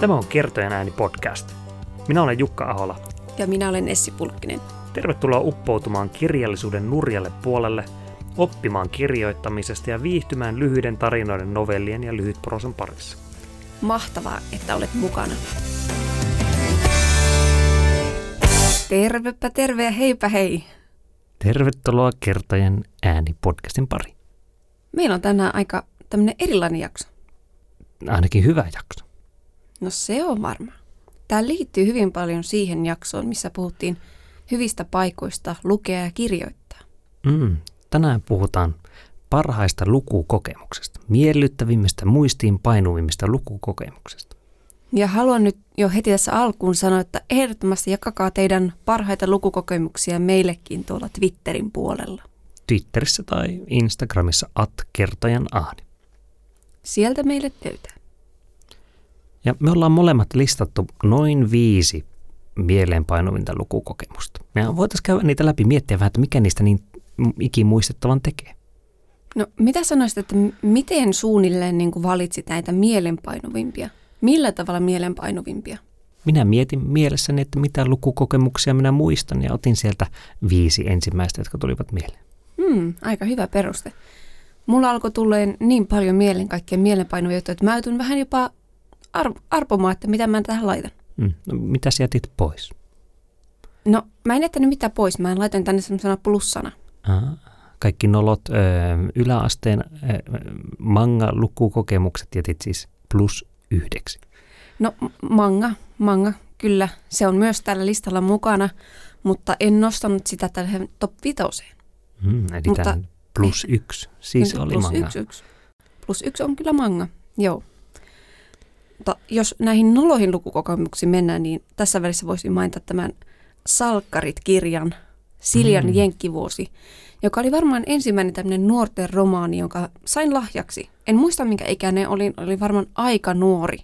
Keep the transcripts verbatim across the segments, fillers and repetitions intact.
Tämä on Kertojen ääni podcast. Minä olen Jukka Ahola. Ja minä olen Essi Pulkkinen. Tervetuloa uppoutumaan kirjallisuuden nurjalle puolelle, oppimaan kirjoittamisesta ja viihtymään lyhyiden tarinoiden, novellien ja lyhytprosan parissa. Mahtavaa, että olet mukana. Tervepä terve ja heipä hei. Tervetuloa Kertojen ääni podcastin pariin. Meillä on tänään aika tämmöinen erilainen jakso. Ainakin hyvä jakso. No se on varma. Tämä liittyy hyvin paljon siihen jaksoon, missä puhuttiin hyvistä paikoista lukea ja kirjoittaa. Mm, tänään puhutaan parhaista lukukokemuksesta, miellyttävimmistä, muistiin painuvimmista lukukokemuksesta. Ja haluan nyt jo heti tässä alkuun sanoa, että ehdottomasti jakakaa teidän parhaita lukukokemuksia meillekin tuolla Twitterin puolella. Twitterissä tai Instagramissa at kertojan ääni. Sieltä meille löytää. Ja me ollaan molemmat listattu noin viisi mieleenpainuvinta lukukokemusta. Ja voitaisiin käydä niitä läpi, miettiä vähän, että mikä niistä niin ikimuistettavan tekee. No mitä sanoisit, että miten suunnilleen niin kuin valitsit näitä mieleenpainuvimpia? Millä tavalla mieleenpainuvimpia? Minä mietin mielessäni, että mitä lukukokemuksia minä muistan ja otin sieltä viisi ensimmäistä, jotka tulivat mieleen. Hmm, aika hyvä peruste. Mulla alkoi tulleen niin paljon mielen kaikkia mieleenpainuvia, että mä joutun vähän jopa Ar- arpomaan, että mitä mä tähän laitan. Mm. No, mitä sä jätit pois? No, mä en jättänyt mitään pois. Mä en laitan tänne semmoisena plussana. Aha. Kaikki nolot, ö, yläasteen ö, manga-lukukokemukset jätit siis plus yhdeksi. No, manga, manga, kyllä. Se on myös tällä listalla mukana, mutta en nostanut sitä tähän top vitoseen. Mm, eli mutta, tämän plus yksi, siis oli plus manga. Yksi, yksi. Plus yksi on kyllä manga, joo. Mutta jos näihin noloihin lukukokemuksiin mennään, niin tässä välissä voisin mainita tämän Salkkarit-kirjan, Siljan mm. jenkkivuosi, joka oli varmaan ensimmäinen tämmöinen nuorten romaani, jonka sain lahjaksi. En muista minkä ikäinen olin, olin varmaan aika nuori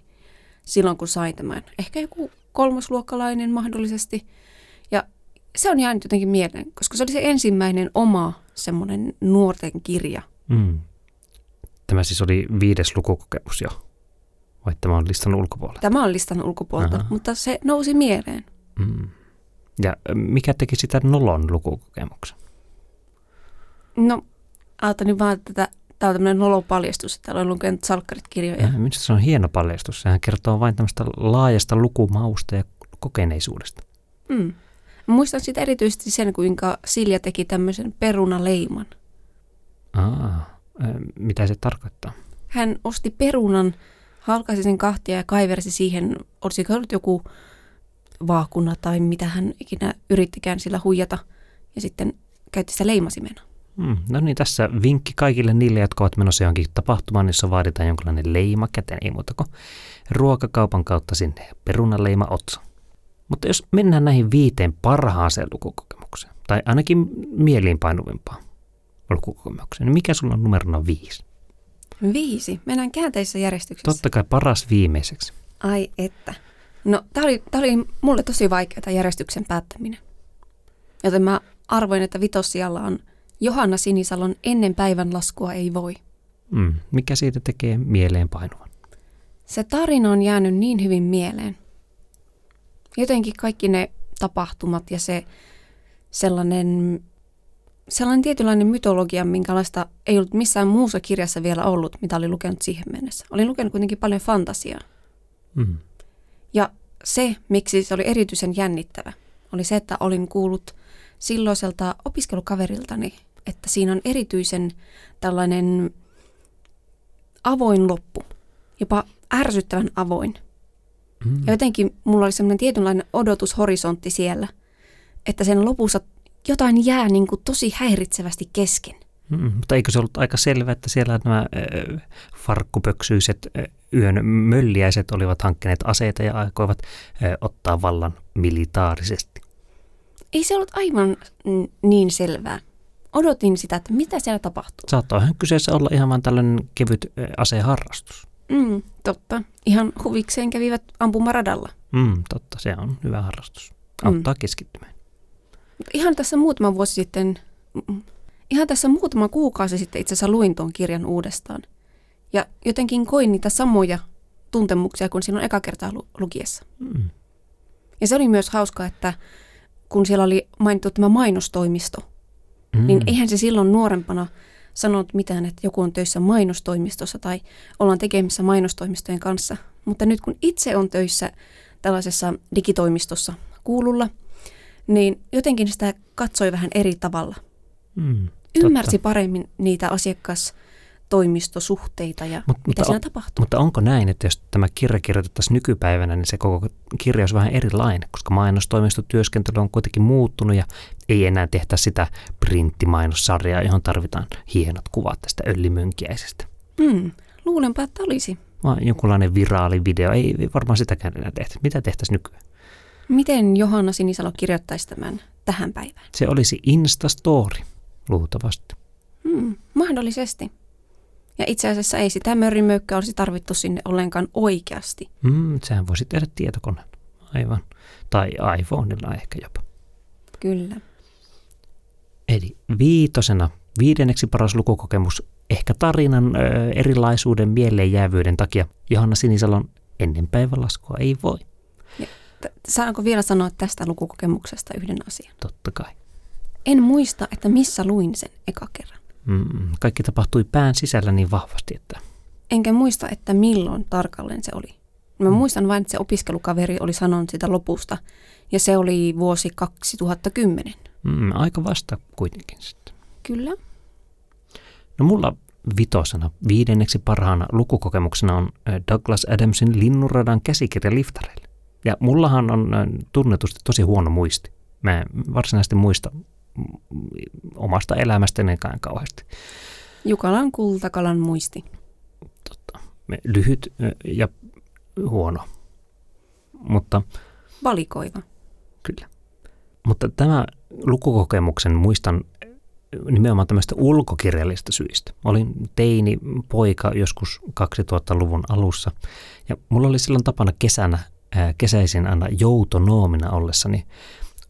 silloin, kun sain tämän. Ehkä joku kolmosluokkalainen mahdollisesti. Ja se on jäänyt jotenkin mieleen, koska se oli se ensimmäinen oma semmoinen nuorten kirja. Mm. Tämä siis oli viides lukukokemus jo. Vai tämä on listan ulkopuolelta? Tämä on listan ulkopuolelta, aha, mutta se nousi mieleen. Mm. Ja mikä teki sitä nolon lukukokemuksen? No, ajattelin nyt vaan, että tämä on tämmöinen nolopaljastus, että olen lukenut Salkkarit-kirjoja. Minusta se on hieno paljastus. Sehän kertoo vain tämmöistä laajasta lukumausta ja kokeneisuudesta. Mm. Muistan siitä erityisesti sen, kuinka Silja teki tämmöisen perunaleiman. Aa, mitä se tarkoittaa? Hän osti perunan, halkaisi sen kahtia ja kaiversi siihen, olisiko ollut joku vaakuna tai mitä hän ikinä yrittikään sillä huijata, ja sitten käytti sitä leimasimena. Mm, no niin, tässä vinkki kaikille niille, jotka ovat menossa johonkin tapahtumaan, jossa vaaditaan jonkinlainen leima käteen, ei muuta kuin ruokakaupan kautta sinne, perunaleima otsa. Mutta jos mennään näihin viiteen parhaaseen lukukokemukseen, tai ainakin mieliinpainuvimpaan lukukokemukseen, niin mikä sulla on numerona viisi? Viisi. Mennään käänteisessä järjestyksessä. Totta kai paras viimeiseksi. Ai että. No, tämä oli, oli mulle tosi vaikea tämä järjestyksen päättäminen. Joten mä arvoin, että vitossijalla on Johanna Sinisalon Ennen päivän laskua ei voi. Mm. Mikä siitä tekee mieleenpainuvan? Se tarina on jäänyt niin hyvin mieleen. Jotenkin kaikki ne tapahtumat ja se sellainen... Sellainen tietynlainen mytologia, minkälaista ei ollut missään muussa kirjassa vielä ollut, mitä olin lukenut siihen mennessä. Olin lukenut kuitenkin paljon fantasiaa. Mm. Ja se, miksi se oli erityisen jännittävä, oli se, että olin kuullut silloiselta opiskelukaveriltani, että siinä on erityisen tällainen avoin loppu, jopa ärsyttävän avoin. Mm. Ja jotenkin mulla oli sellainen tietynlainen odotushorisontti siellä, että sen lopussa jotain jää niin kuin tosi häiritsevästi kesken. Mm, mutta eikö se ollut aika selvä, että siellä nämä äh, farkkupöksyiset äh, yön mölliäiset olivat hankkineet aseita ja aikoivat äh, ottaa vallan militaarisesti? Ei se ollut aivan niin selvää. Odotin sitä, että mitä siellä tapahtuu. Saattoihan kyseessä olla ihan vain tällainen kevyt äh, aseharrastus. Mm, totta. Ihan huvikseen kävivät ampumaradalla. Mm, totta, se on hyvä harrastus. Auttaa mm. keskittymään. Ihan tässä muutama vuosi sitten, ihan tässä muutama kuukausi sitten itse asiassa luin tuon kirjan uudestaan. Ja jotenkin koin niitä samoja tuntemuksia kuin silloin eka kertaa lukiessa. Mm. Ja se oli myös hauskaa, että kun siellä oli mainittu tämä mainostoimisto, mm. niin eihän se silloin nuorempana sanonut mitään, että joku on töissä mainostoimistossa tai ollaan tekemissä mainostoimistojen kanssa. Mutta nyt kun itse on töissä tällaisessa digitoimistossa Kuululla, niin jotenkin sitä katsoi vähän eri tavalla. Mm, Ymmärsi paremmin niitä asiakastoimistosuhteita ja Mut, mitä mutta siinä on, tapahtuu. Mutta onko näin, että jos tämä kirja kirjoitettaisiin nykypäivänä, niin se koko kirja olisi vähän erilainen, koska mainostoimistotyöskentely on kuitenkin muuttunut ja ei enää tehdä sitä printtimainossarjaa, johon tarvitaan hienot kuvat tästä öllimönkiäisestä. Mm, luulenpa, että olisi. Vaan jonkunlainen viraali video, ei varmaan sitäkään enää tehty. Mitä tehtäisiin nykyään? Miten Johanna Sinisalo kirjoittaisi tämän tähän päivään? Se olisi Instastory, luultavasti. Mm, mahdollisesti. Ja itse asiassa ei sitä mörrimöykköä olisi tarvittu sinne ollenkaan oikeasti. Mm, sehän voisi tehdä tietokoneen, aivan. Tai iPhoneilla ehkä jopa. Kyllä. Eli viitosena, viidenneksi paras lukukokemus, ehkä tarinan ö, erilaisuuden mieleenjäävyyden takia Johanna Sinisalon Ennen päivän laskua ei voi. Ja. Saanko vielä sanoa tästä lukukokemuksesta yhden asian? Totta kai. En muista, että missä luin sen eka kerran. Mm, kaikki tapahtui pään sisällä niin vahvasti, että... Enkä muista, että milloin tarkalleen se oli. Mä mm. muistan vain, että se opiskelukaveri oli sanonut sitä lopusta, ja se oli vuosi kaksituhattakymmenen. Mm, aika vasta kuitenkin sitten. Kyllä. No mulla vitosena, viidenneksi parhaana lukukokemuksena on Douglas Adamsin Linnunradan käsikirja liftareille. Ja mullahan on tunnetusti tosi huono muisti. Mä en varsinaisesti muista omasta elämästä ennenkään kauheasti. Jukalan kultakalan muisti. Totta. Lyhyt ja huono. Mutta valikoiva. Kyllä. Mutta tämä lukukokemuksen muistan nimenomaan tämmöistä ulkokirjallista syistä. Olin teini poika joskus kaksituhattaluvun alussa. Ja mulla oli silloin tapana kesänä kesäisin aina joutonoomina ollessani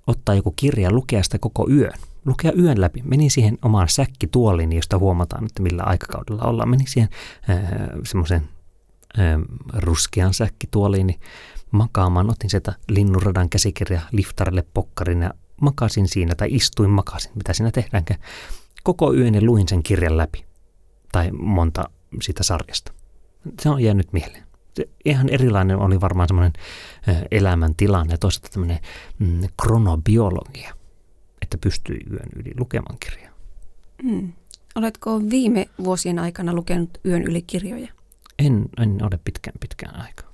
ottaa joku kirja lukea sitä koko yön. Lukea yön läpi. Menin siihen omaan säkkituoliin, josta huomataan, että millä aikakaudella ollaan. Menin siihen äh, semmoisen äh, ruskean säkkituoliin makaamaan. Otin sieltä Linnunradan käsikirja liftarille pokkarin ja makasin siinä tai istuin makasin, mitä siinä tehdäänkään. Koko yön ja luin sen kirjan läpi. Tai monta siitä sarjasta. Se on jäänyt mieleen. Ihan erilainen oli varmaan semmoinen elämäntilanne ja toisaalta tämmöinen mm, kronobiologia, että pystyi yön yli lukemaan kirjaa. Mm. Oletko viime vuosien aikana lukenut yön yli kirjoja? En, en ole pitkään pitkään aikaa.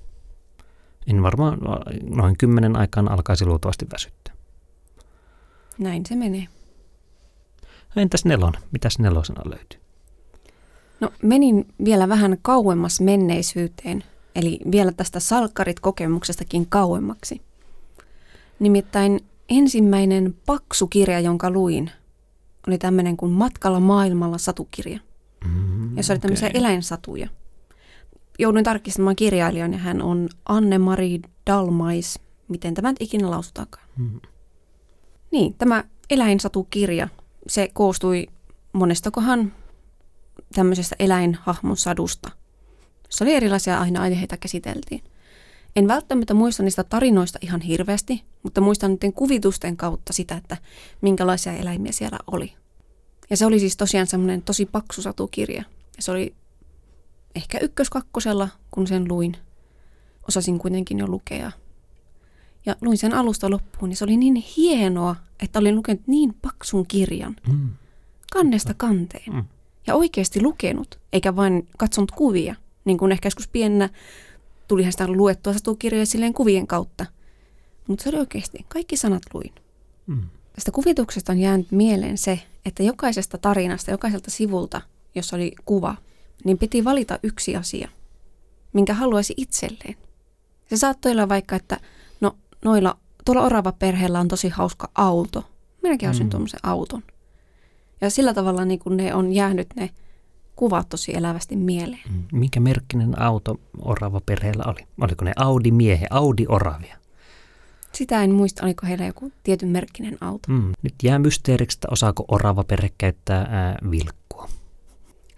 En varmaan noin kymmenen aikaan alkaisi luultavasti väsyttää. Näin se menee. Entäs nelonen? Mitäs nelosena löytyy? No menin vielä vähän kauemmas menneisyyteen. Eli vielä tästä Salkkarit-kokemuksestakin kauemmaksi. Nimittäin ensimmäinen paksu kirja, jonka luin, oli tämmöinen kuin Matkalla maailmalla -satukirja, mm, jossa oli okay. tämmöisiä eläinsatuja. Jouduin tarkistamaan kirjailijan ja hän on Anne-Marie Dalmais, miten tämä ikinä lausutaankaan. Mm. Niin, tämä eläinsatukirja, se koostui monestakohan tämmöisestä eläinhahmon sadusta. Se oli erilaisia aina aiheita käsiteltiin. En välttämättä muista niistä tarinoista ihan hirveästi, mutta muistan niiden kuvitusten kautta sitä, että minkälaisia eläimiä siellä oli. Ja se oli siis tosiaan semmoinen tosi paksu satukirja. Ja se oli ehkä ykkös-kakkosella, kun sen luin. Osasin kuitenkin jo lukea. Ja luin sen alusta loppuun ja se oli niin hienoa, että olin lukenut niin paksun kirjan. Mm. Kannesta kanteen. Mm. Ja oikeasti lukenut, eikä vain katsonut kuvia. Niin kuin ehkä joskus pienenä tulihan sitä luettua satukirjoja silleen kuvien kautta. Mutta se oli oikeasti. Kaikki sanat luin. Mm. Tästä kuvituksesta on jäänyt mieleen se, että jokaisesta tarinasta, jokaiselta sivulta, jossa oli kuva, niin piti valita yksi asia, minkä haluaisi itselleen. Se saattoi olla vaikka, että no noilla, tuolla oravaperheellä on tosi hauska auto. Minäkin halusin mm. tuommoisen auton. Ja sillä tavalla niin kun ne on jäänyt ne kuvat tosi elävästi mieleen. Minkä merkkinen auto orava perheellä oli? Oliko ne Audi-miehe, Audi-oravia? Sitä en muista, oliko heillä joku tietyn merkkinen auto. Mm. Nyt jää mysteeriksi, että osaako orava perhe käyttää ää, vilkkua.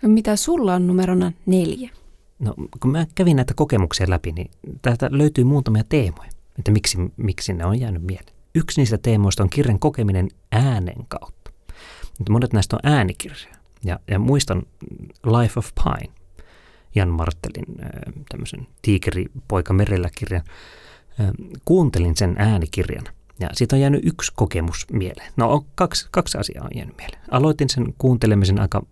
Mitä sulla on numerona neljä? No, kun mä kävin näitä kokemuksia läpi, niin täältä löytyy muutamia teemoja, että miksi, miksi ne on jäänyt mieleen. Yksi niistä teemoista on kirjan kokeminen äänen kautta. Monet näistä on äänikirjoja. Ja, ja muistan Life of Pi, Jan Martelin tämmöisen Tiikeripoika merellä -kirjan. Kuuntelin sen äänikirjana ja siitä on jäänyt yksi kokemus mieleen. No kaksi, kaksi asiaa on jäänyt mieleen. Aloitin sen kuuntelemisen aika,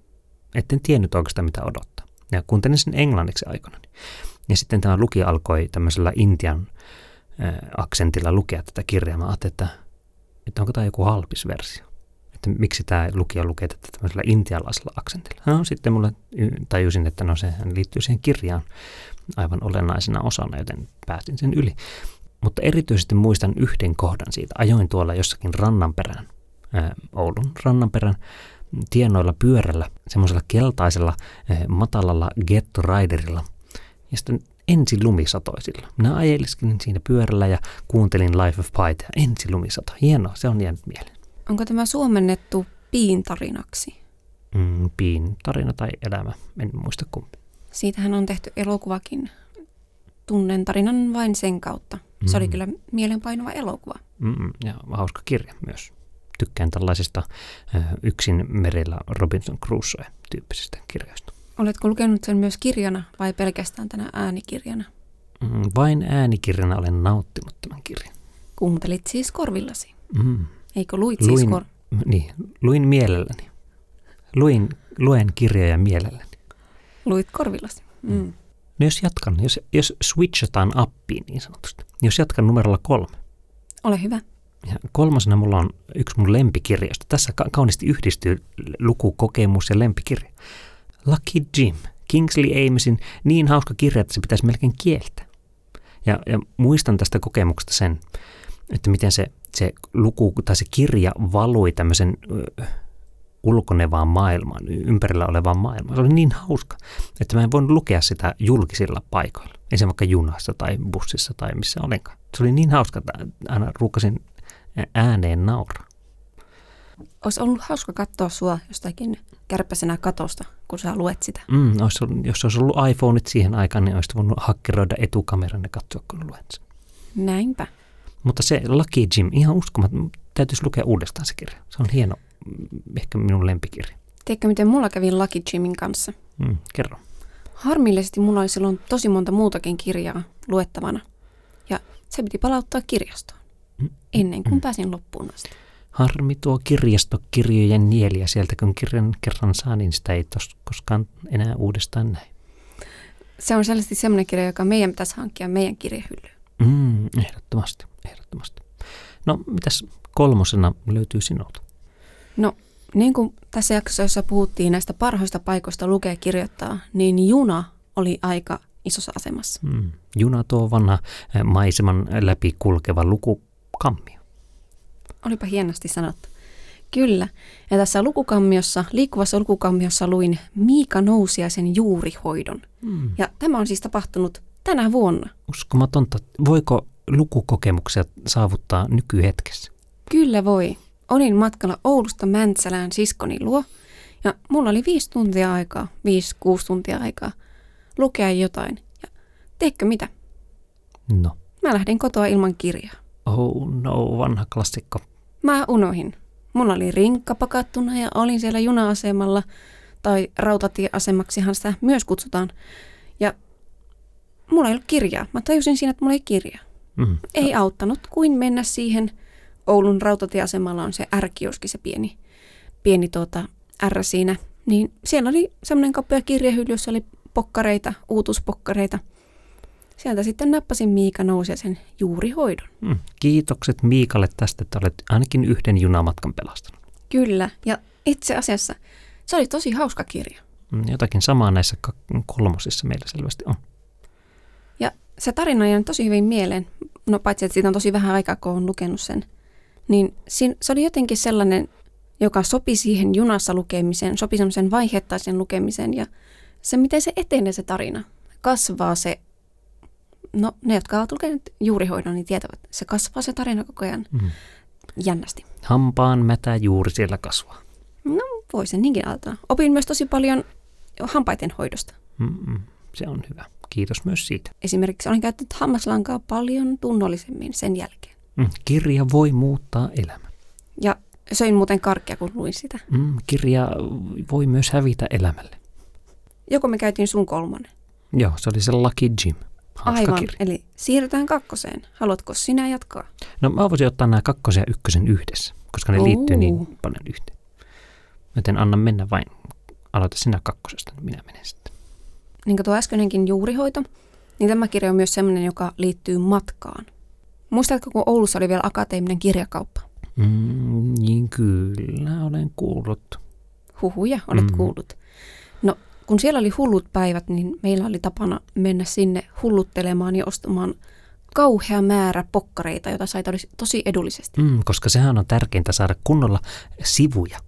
etten tiennyt oikeastaan mitä odottaa. Ja kuuntelin sen englanniksi aikana. Ja sitten tämä lukija alkoi tämmöisellä Intian äh, aksentilla lukea tätä kirjaa. Mä ajattelin, että, että onko tämä joku halpis versio. Että miksi tämä lukija lukee tätä tämmöisellä intialaisella aksentilla. No sitten mulle tajusin, että no sehän liittyy siihen kirjaan aivan olennaisena osana, joten pääsin sen yli. Mutta erityisesti muistan yhden kohdan siitä. Ajoin tuolla jossakin rannanperän, ää, Oulun rannanperän tienoilla pyörällä, semmoisella keltaisella ää, matalalla gettoriderilla ja sitten ensilumisatoisilla. Minä ajeliskin siinä pyörällä ja kuuntelin Life of Pi, ensilumisato. Hienoa, se on jäänyt mieleen. Onko tämä suomennettu Piin tarinaksi? Mm, Piin tarina tai elämä, en muista kumpi. Siitähän on tehty elokuvakin. Tunnen tarinan vain sen kautta. Se oli kyllä mielenpainuva elokuva. Mm, ja hauska kirja myös. Tykkään tällaisista äh, yksin merillä Robinson Crusoe-tyyppisistä kirjoista. Oletko lukenut sen myös kirjana vai pelkästään tänä äänikirjana? Mm, vain äänikirjana olen nauttinut tämän kirjan. Kuuntelit siis korvillasi? Mm. Eikö luit luin, siis kor... Niin, luin mielelläni. Luin, luen kirjoja mielelläni. Luit korvillasi? Mm. Mm. No jos jatkan, jos, jos switchataan appiin niin sanotusti, jos jatkan numerolla kolme. Ole hyvä. Ja kolmasena mulla on yksi mun lempikirjoista. Tässä ka- kauniisti yhdistyy lukukokemus ja lempikirja. Lucky Jim, Kingsley Amisin niin hauska kirja, että se pitäisi melkein kieltää. Ja, ja muistan tästä kokemuksesta sen, että miten se, se luku tai se kirja valui tämmöisen Öö, ulkonevaan maailmaan, ympärillä olevaan maailmaan. Se oli niin hauska, että mä en voinut lukea sitä julkisilla paikoilla. Esimerkiksi vaikka junassa tai bussissa tai missä olenkaan. Se oli niin hauska, että aina ruukasin ääneen nauraa. Olisi ollut hauska katsoa sua jostakin kärpäsenä katosta, kun sä luet sitä. Mm, olisi ollut, jos olisi ollut iPhoneit siihen aikaan, niin olisi voinut hakkeroida etukameran ja katsoa, kun luet sen. Näinpä. Mutta se Lucky Jim, ihan uskomaton. Täytyisi lukea uudestaan se kirja. Se on hieno. Ehkä minun lempikirja. Teikö miten mulla kävi Lucky Jimin kanssa? Mm, kerro. Harmillisesti mulla oli silloin tosi monta muutakin kirjaa luettavana. Ja se piti palauttaa kirjastoon mm, ennen kuin mm. pääsin loppuun asti. Harmi tuo kirjastokirjojen nieli ja sieltä kun kirjan kerran saa, niin sitä ei tos koskaan enää uudestaan näe. Se on selvästi semmoinen kirja, joka meidän pitäisi hankkia meidän kirjahyllyyn. Mm, ehdottomasti, ehdottomasti. No, mitäs kolmosena löytyy sinulta? No, niin kuin tässä jaksossa, jossa puhuttiin näistä parhoista paikoista lukea kirjoittaa, niin juna oli aika isossa asemassa. Mm. Juna tuo vanha maiseman läpi kulkeva lukukammio. Olipa hienosti sanottu. Kyllä. Ja tässä lukukammiossa, liikkuvassa lukukammiossa luin Miika Nousiaisen Juurihoidon. Mm. Ja tämä on siis tapahtunut tänä vuonna. Uskomatonta. Voiko lukukokemuksia saavuttaa nykyhetkessä? Kyllä voi. Olin matkalla Oulusta Mäntsälään siskoni luo ja mulla oli viisi tuntia aikaa, viisi, kuusi tuntia aikaa lukea jotain. Ja teekö mitä? No. Mä lähdin kotoa ilman kirjaa. Oh no, vanha klassikko. Mä unohin. Mulla oli rinkka pakattuna ja olin siellä juna-asemalla tai rautatieasemaksihan sitä myös kutsutaan. Ja mulla ei ollut kirjaa. Mä tajusin siinä, että mulla ei kirjaa. Mm. Ei auttanut kuin mennä siihen. Oulun rautatieasemalla on se R-kioski, se pieni, pieni tuota, R siinä. Niin siellä oli semmoinen kapea kirjahylly, jossa oli pokkareita, uutuspokkareita. Sieltä sitten nappasin Miika Nousiaisen Juurihoidon. Mm, kiitokset Miikalle tästä, että olet ainakin yhden junamatkan pelastanut. Kyllä, ja itse asiassa se oli tosi hauska kirja. Jotakin samaa näissä kolmosissa meillä selvästi on. Ja se tarina on tosi hyvin mieleen. No paitsi, että siitä on tosi vähän aikaa, kun olen lukenut sen. Niin se oli jotenkin sellainen, joka sopi siihen junassa lukemiseen, sopi semmoisen vaihettaisen lukemiseen ja se, miten se etenee se tarina. Kasvaa se, no ne, jotka ovat lukeneet Juurihoidon, niin tietävät, se kasvaa se tarina koko ajan mm. jännästi. Hampaan mätä juuri siellä kasvaa. No voi sen niinkin ajatella. Opin myös tosi paljon hampaiden hoidosta. Mm-mm. se on hyvä. Kiitos myös siitä. Esimerkiksi olen käyttänyt hammaslankaa paljon tunnollisemmin sen jälkeen. Mm, kirja voi muuttaa elämää. Ja söin muuten karkkia, kun luin sitä. Mm, kirja voi myös hävitä elämälle. Joko me käytiin sun kolmonen? Joo, se oli se Lucky Jim. Hauska. Aivan, kirja. Eli siirrytään kakkoseen. Haluatko sinä jatkaa? No mä voisin ottaa nämä kakkosen ja ykkösen yhdessä, koska ne Ouh. liittyy niin paljon yhteen. Joten anna mennä vain. Aloita sinä kakkosesta, niin minä menen sitten. Niin kuin tuo äskeinenkin Juurihoito, niin tämä kirja on myös sellainen, joka liittyy matkaan. Muistatko, kun Oulussa oli vielä akateeminen kirjakauppa? Mm, niin kyllä, olen kuullut. Huhuja, olet mm. kuullut. No, kun siellä oli hullut päivät, niin meillä oli tapana mennä sinne hulluttelemaan ja ostamaan kauhea määrä pokkareita, joita sait tosi edullisesti. Mm, koska sehän on tärkeintä saada kunnolla sivuja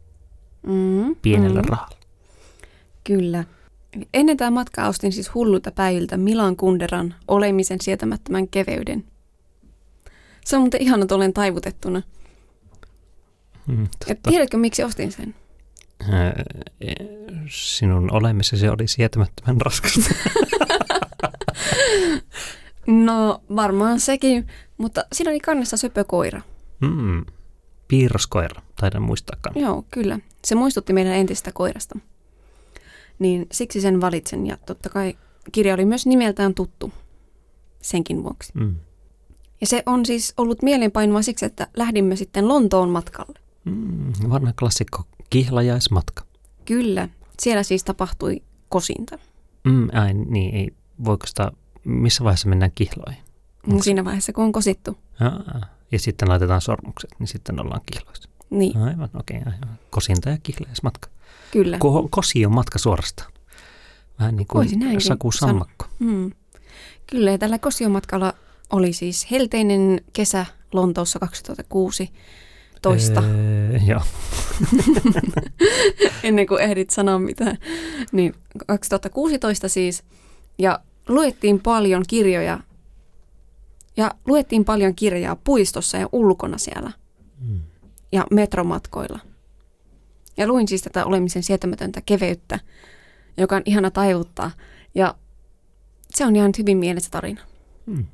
mm, pienellä mm. rahalla. Kyllä. Ennen tämä matkaa ostin siis hullulta päiviltä Milan Kunderan Olemisen sietämättömän keveyden. Se on muuten ihana, että olen taivutettuna. Mm, ja tiedätkö, miksi ostin sen? Sinun olemissasi oli sietämättömän raskasta. No varmaan sekin, mutta siinä oli kannessa söpökoira. Mm, piirroskoira, taidan muistaa kanssa. Joo, kyllä. Se muistutti meidän entistä koirasta. Niin siksi sen valitsen ja totta kai kirja oli myös nimeltään tuttu senkin vuoksi. Mm. Ja se on siis ollut mielenpainuva siksi, että lähdimme sitten Lontoon matkalle. Mm, vanha klassikko kihlajaismatka. Kyllä, siellä siis tapahtui kosinta. Mm, ai niin, ei, voiko sitä, missä vaiheessa mennään kihloihin? No, siinä vaiheessa, kun on kosittu. Aa, ja sitten laitetaan sormukset, niin sitten ollaan kihloissa. Niin. Aivan, okei, okay, aivan. Kosinta ja kihlajaismatka. Kyllä. Ko- kosi on matka suorastaan. Vähän niin kuin Saku Sammakko. San... Mm. Kyllä, ja tällä kosion matkalla oli siis helteinen kesä Lontoossa kaksituhattakuusitoista. Öö, joo. Ennen kuin ehdit sanoa mitään. Niin, kaksituhattakuusitoista siis. Ja luettiin paljon kirjoja. Ja luettiin paljon kirjaa puistossa ja ulkona siellä. Mm. Ja metromatkoilla. Ja luin siis tätä Olemisen sietämätöntä keveyttä, joka on ihana taivuttaa. Ja se on ihan hyvin mielessä tarina. Hmm.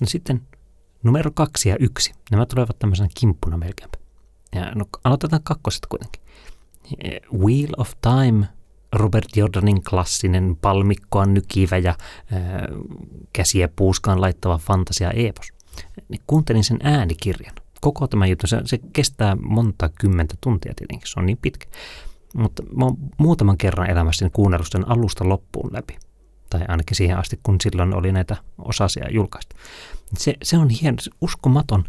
No sitten numero kaksi ja yksi. Nämä tulevat tämmöisenä kimppuna melkeinpä. Ja no, aloitetaan kakkoset kuitenkin. Wheel of Time, Robert Jordanin klassinen palmikkoa nykivä ja äh, käsiä puuskaan laittava fantasia-eepos. Kuuntelin sen äänikirjan. Koko tämä juttu, se, se kestää monta kymmentä tuntia tietenkin, se on niin pitkä. Mutta mä oon muutaman kerran elämässäni kuunnellut sen alusta loppuun läpi. Tai ainakin siihen asti, kun silloin oli näitä osasia julkaista. Se, se on hieno, uskomaton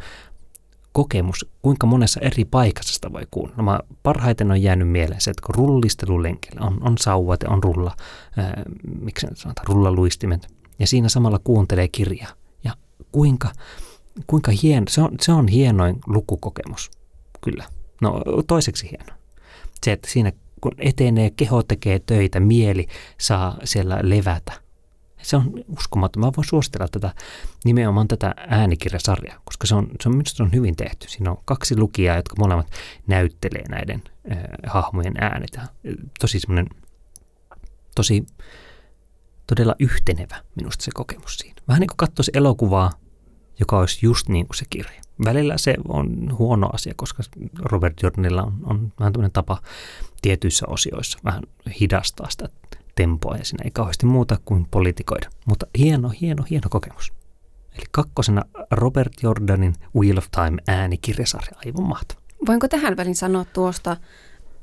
kokemus, kuinka monessa eri paikassa sitä voi kuunnella. Mä parhaiten on jäänyt mieleen se, että kun rullistelulenkillä on, on sauvate, on rulla, ää, miksi sanotaan, rullaluistimet. Ja siinä samalla kuuntelee kirjaa. Ja kuinka... Kuinka hieno, se on, se on hienoin lukukokemus, kyllä. No toiseksi hieno. Se, että siinä kun etenee, keho tekee töitä, mieli saa siellä levätä. Se on uskomaton. Mä voin suositella tätä, nimenomaan tätä äänikirjasarjaa, koska se on, se on minusta on hyvin tehty. Siinä on kaksi lukijaa, jotka molemmat näyttelee näiden äh, hahmojen äänet. Tosi semmoinen, tosi todella yhtenevä minusta se kokemus siinä. Vähän niin kuin katsoisi elokuvaa, joka olisi just niin kuin se kirja. Välillä se on huono asia, koska Robert Jordanilla on, on vähän tämmöinen tapa tietyissä osioissa vähän hidastaa sitä tempoa, ja siinä ei kauheasti muuta kuin politikoida. Mutta hieno, hieno, hieno kokemus. Eli kakkosena Robert Jordanin Wheel of Time -äänikirjasarja. Aivan mahtava. Voinko tähän välin sanoa tuosta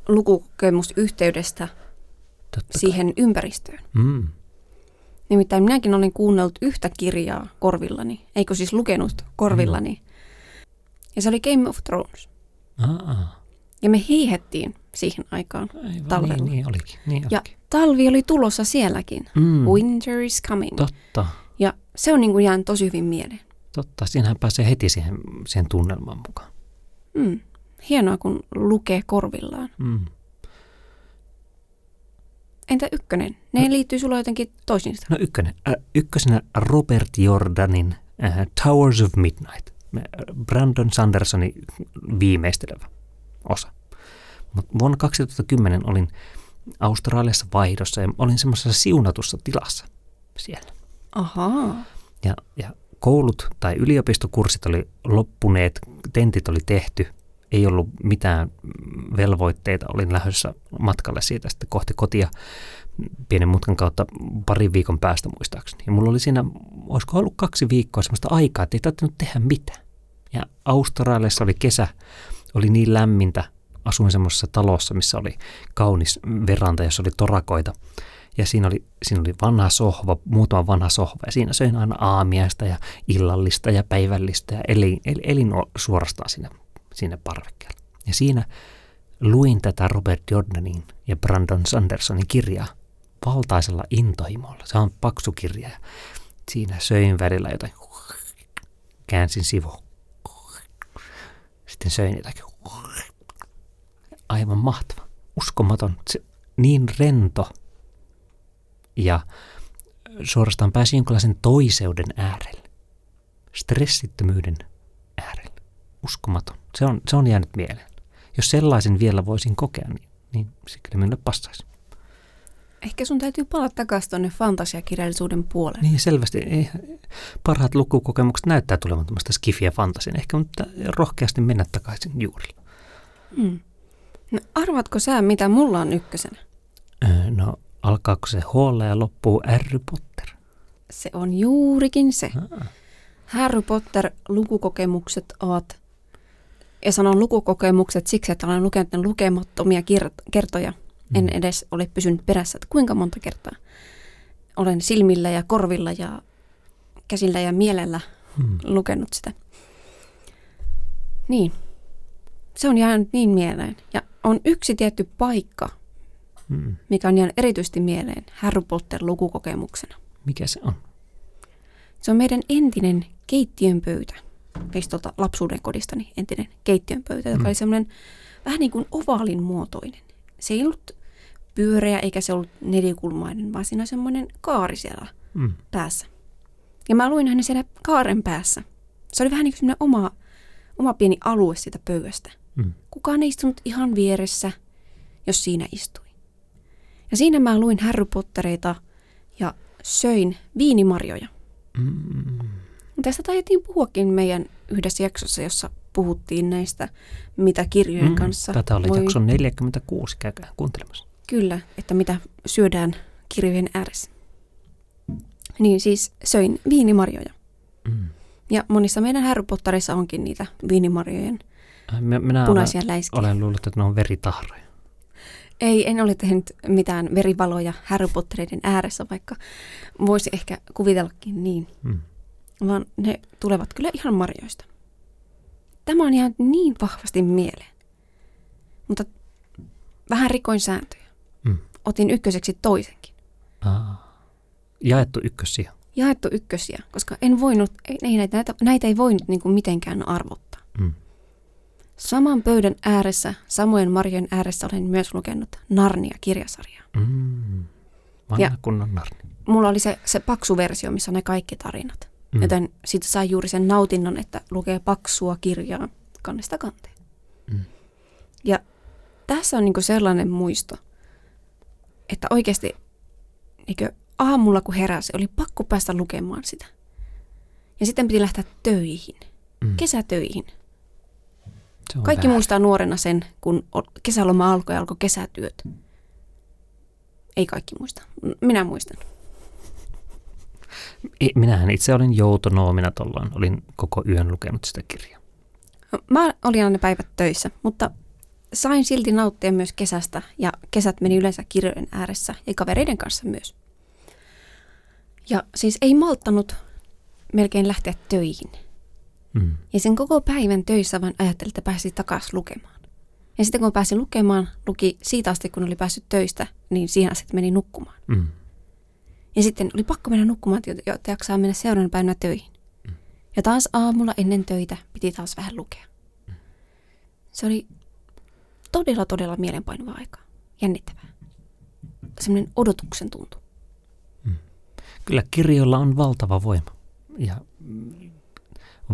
lukukokemusyhteydestä siihen ympäristöön? Mm. Nimittäin minäkin olen kuunnellut yhtä kirjaa korvillani, eikö siis lukenut korvillani. Mm. Ja se oli Game of Thrones. Aa. Ja me hiihettiin siihen aikaan Aivan, talvella. Niin, niin olikin, niin ja olikin. Talvi oli tulossa sielläkin. Mm. Winter is coming. Totta. Ja se on niin kuin jäänyt tosi hyvin mieleen. Totta, siinähän pääsee heti siihen, siihen tunnelmaan mukaan. Mm. Hienoa, kun lukee korvillaan. Mm. Entä ykkönen? Ne no, liittyy sulla jotenkin toisiinsa. No ykkönen. Ykkösenä Robert Jordanin äh, Towers of Midnight. Brandon Sandersonin viimeistelevä osa. Mut vuonna kaksituhattakymmenen olin Australiassa vaihdossa ja olin semmoisessa siunatussa tilassa. siellä. Ahaa. Ja, ja koulut tai yliopistokurssit oli loppuneet, tentit oli tehty, ei ollut mitään velvoitteita, olin lähdössä matkalle siitä sitten kohti kotia pienen mutkan kautta parin viikon päästä muistaakseni. Ja mulla oli siinä, olisiko ollut kaksi viikkoa semmoista aikaa, että ei tarvinnut tehdä mitään. Ja Australiassa oli kesä, oli niin lämmintä, asuin semmoisessa talossa, missä oli kaunis veranta, jossa oli torakoita. Ja siinä oli, siinä oli vanha sohva, muutama vanha sohva, ja siinä söin aina aamiaista ja illallista ja päivällistä, ja elin, elin suorastaan siinä, siinä parvekkeella. Ja siinä luin tätä Robert Jordanin ja Brandon Sandersonin kirjaa valtaisella intohimolla. Se on paksu kirja, ja siinä söin välillä jotain, käänsin sivua, sitten söin jotakin, aivan mahtava, uskomaton, se, niin rento. Ja suorastaan pääsin jonkinlaisen toiseuden äärelle, stressittömyyden äärelle, uskomaton. Se on, se on jäänyt mieleen. Jos sellaisen vielä voisin kokea, niin, niin se kyllä minulle passaisi. Ehkä sun täytyy palata takaisin tuonne fantasiakirjallisuuden puolelle. Niin selvästi. Ei, parhaat lukukokemukset näyttää tulevan tämmöistä skifiä fantasian. Ehkä mutta rohkeasti mennä takaisin juurille. Mm. No arvatko sä, mitä mulla on ykkösenä? Öö, no... Alkaako se H ja loppuu Harry Potter? Se on juurikin se. Ah. Harry Potter-lukukokemukset ovat, ja sanon lukukokemukset siksi, että olen lukenut ne lukemattomia kertoja. Mm. En edes ole pysynyt perässä, että kuinka monta kertaa. Olen silmillä ja korvilla ja käsillä ja mielellä mm. lukenut sitä. Niin, se on jäänyt niin mieleen. Ja on yksi tietty paikka. Hmm. Mikä on jäänyt erityisesti mieleen Harry Potter-lukukokemuksena. Mikä se on? Se on meidän entinen keittiönpöytä. Eikö tuolta lapsuuden kodistani entinen keittiönpöytä, hmm. joka oli semmoinen vähän niin kuin ovaalin muotoinen. Se ei ollut pyöreä eikä se ollut nelikulmainen, vaan siinä on semmoinen kaari siellä hmm. päässä. Ja mä luin hänen siellä kaaren päässä. Se oli vähän niin kuin semmoinen oma, oma pieni alue siitä pöydästä. Hmm. Kukaan ei istunut ihan vieressä, jos siinä istui. Ja siinä mä luin Harry Pottereita ja söin viinimarjoja. Mm. Tästä taidettiin puhuakin meidän yhdessä jaksossa, jossa puhuttiin näistä, mitä kirjojen mm. kanssa. Tätä oli voi... jakso neljäkymmentäkuusi, käykää kuuntelemassa. Kyllä, että mitä syödään kirjojen ääressä. Niin siis söin viinimarjoja. Mm. Ja monissa meidän Harry Potterissa onkin niitä viinimarjojen minä, minä punaisia olen, läiskiä. Olen luullut, että ne on veritahroja. Ei, en ole tehnyt mitään verivaloja Harry Potteriden ääressä, vaikka voisi ehkä kuvitellakin niin, mm. vaan ne tulevat kyllä ihan marjoista. Tämä on jäänyt niin vahvasti mieleen, mutta vähän rikoin sääntöjä. Mm. Otin ykköseksi toisenkin. Aa, jaettu ykkössiä. Jaettu ykkössiä, koska en voinut, ei, näitä, näitä ei voinut niin kuin mitenkään arvottaa. Mm. Saman pöydän ääressä, samojen marjojen ääressä olen myös lukenut Narnia-kirjasarjaa. Mm, vanha kunnon Narnia. Mulla oli se, se paksu versio, missä on ne kaikki tarinat. Mm. Joten siitä sai juuri sen nautinnon, että lukee paksua kirjaa kannesta kanteen. Mm. Ja tässä on niinku sellainen muisto, että oikeasti niinku aamulla kun heräsi, oli pakko päästä lukemaan sitä. Ja sitten piti lähteä töihin, mm. kesätöihin. Kaikki väärin. Muistaa nuorena sen, kun kesäloma alkoi ja alkoi kesätyöt. Ei kaikki muista. Minä muistan. Minähän itse olin joutonoomina tuolloin. Olin koko yön lukenut sitä kirjaa. Mä olin aina päivät töissä, mutta sain silti nauttia myös kesästä. Ja kesät meni yleensä kirjojen ääressä ja kavereiden kanssa myös. Ja siis ei malttanut melkein lähteä töihin. Mm. Ja sen koko päivän töissä vaan ajattelin, että pääsi takaisin lukemaan. Ja sitten kun pääsin lukemaan, luki siitä asti, kun oli päässyt töistä, niin siihen asti meni nukkumaan. Mm. Ja sitten oli pakko mennä nukkumaan, jotta jaksaa mennä seuraavana päivänä töihin. Mm. Ja taas aamulla ennen töitä piti taas vähän lukea. Mm. Se oli todella, todella mielenpainuvaa aikaa. Jännittävää. Sellainen odotuksen tuntu. Mm. Kyllä kirjoilla on valtava voima. Ja...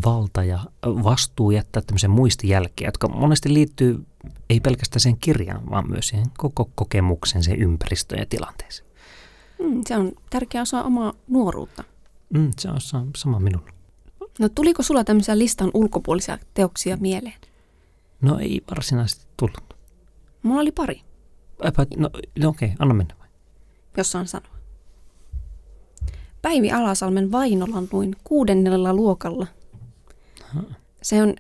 valta ja vastuu jättää tämmöisiä muistijälkiä, jotka monesti liittyy ei pelkästään sen kirjaan, vaan myös siihen koko kokemuksen, sen ympäristöön ja tilanteeseen. Mm, se on tärkeä osa omaa nuoruutta. Mm, se on sama minulla. No tuliko sulla tämmöisiä listan ulkopuolisia teoksia mieleen? No ei varsinaisesti tullut. Mulla oli pari. Epä, no no okei, okay, anna mennä vai? Jos saan sanoa. Päivi Alasalmen Vainolan luin kuudennella luokalla. Aha. Se on,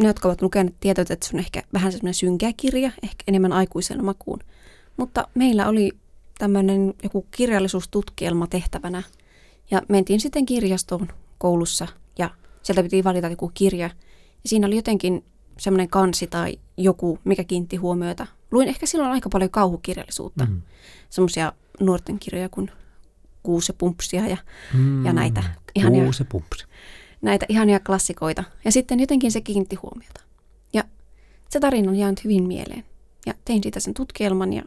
ne jotka ovat lukeneet tietävät, että se on ehkä vähän semmoinen synkä kirja, ehkä enemmän aikuisen makuun. Mutta meillä oli tämmöinen joku kirjallisuustutkielma tehtävänä. Ja mentiin sitten kirjastoon koulussa ja sieltä piti valita joku kirja. Ja siinä oli jotenkin semmoinen kansi tai joku, mikä kiinnitti huomiota. Luin ehkä silloin aika paljon kauhukirjallisuutta. Mm. Semmoisia nuorten kirjoja kuin Kuusepumpsia ja, mm. ja näitä, ihania, näitä ihania klassikoita. Ja sitten jotenkin se kiinnitti huomiota. Ja se tarina on jäänyt hyvin mieleen. Ja tein siitä sen tutkielman ja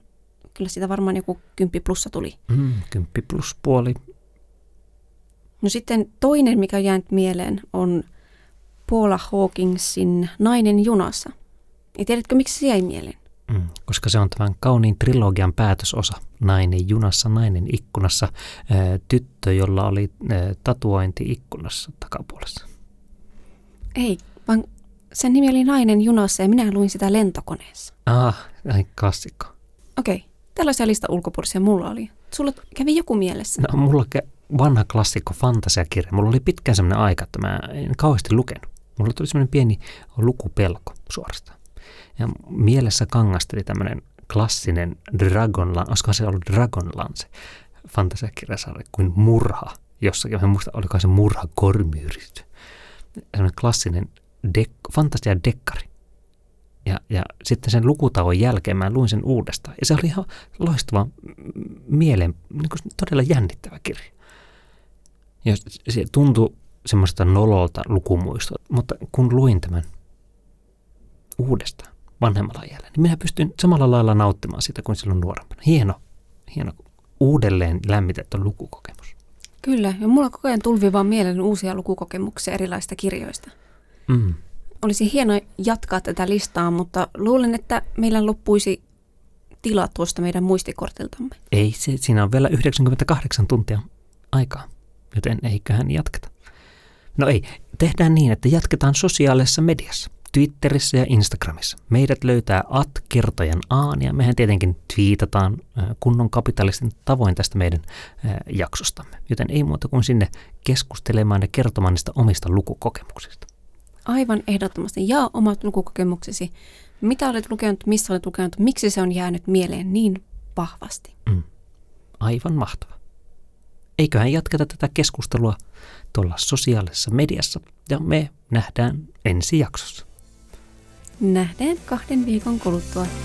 kyllä siitä varmaan joku kymppi plussa tuli. Mm, kymppi plus puoli. No sitten toinen, mikä on jäänyt mieleen, on Paula Hawkinsin Nainen junassa. Ja tiedätkö, miksi se jäi mieleen? Mm, koska se on tämän kauniin trilogian päätösosa. Nainen junassa, nainen ikkunassa, äh, tyttö, jolla oli äh, tatuointi ikkunassa takapuolessa. Ei, vaan sen nimi oli Nainen junassa ja minä luin sitä lentokoneessa. Ah, ai klassikko. Okei, okay, tällaisia lista ulkopuolisia mulla oli. Sulla kävi joku mielessä? No mulla kä- vanha klassikko fantasiakirja. Mulla oli pitkään semmoinen aika, että mä en kauheasti lukenut. Mulla tuli semmoinen pieni lukupelko suorastaan. Ja mielessä kangasteli tämmöinen klassinen Dragonlance, olisikohan se ollut Dragonlance fantasiakirjasarja kuin Murha jossakin. Mä en muista, olikohan se Murha Kormyyrit. Semmoinen klassinen dek- fantasiadekkari. Ja, ja sitten sen lukutauon jälkeen mä luin sen uudestaan. Ja se oli ihan loistava mieleen, niin kuin todella jännittävä kirja. Ja se tuntui semmoista nololta lukumuistoa, mutta kun luin tämän uudestaan vanhemmalla iällä, niin minä pystyn samalla lailla nauttimaan sitä kuin silloin nuorempana. Hieno, hieno uudelleen lämmitetty lukukokemus. Kyllä, ja mulla koko ajan tulvii vaan mieleen uusia lukukokemuksia erilaisista kirjoista. Mm. Olisi hienoa jatkaa tätä listaa, mutta luulen, että meillä loppuisi tila tuosta meidän muistikortiltamme. Ei, se, siinä on vielä yhdeksänkymmentäkahdeksan tuntia aikaa, joten eiköhän jatketa. No ei, tehdään niin, että jatketaan sosiaalisessa mediassa, Twitterissä ja Instagramissa. Meidät löytää at kertojan aania. Mehän tietenkin twiitataan kunnon kapitalistin tavoin tästä meidän jaksostamme, joten ei muuta kuin sinne keskustelemaan ja kertomaan niistä omista lukukokemuksista. Aivan ehdottomasti. Jaa omat lukukokemuksesi. Mitä olet lukenut, missä olet lukenut, miksi se on jäänyt mieleen niin vahvasti. Mm. Aivan mahtava. Eiköhän jatketa tätä keskustelua tuolla sosiaalisessa mediassa ja me nähdään ensi jaksossa. Nähdään kahden viikon kuluttua.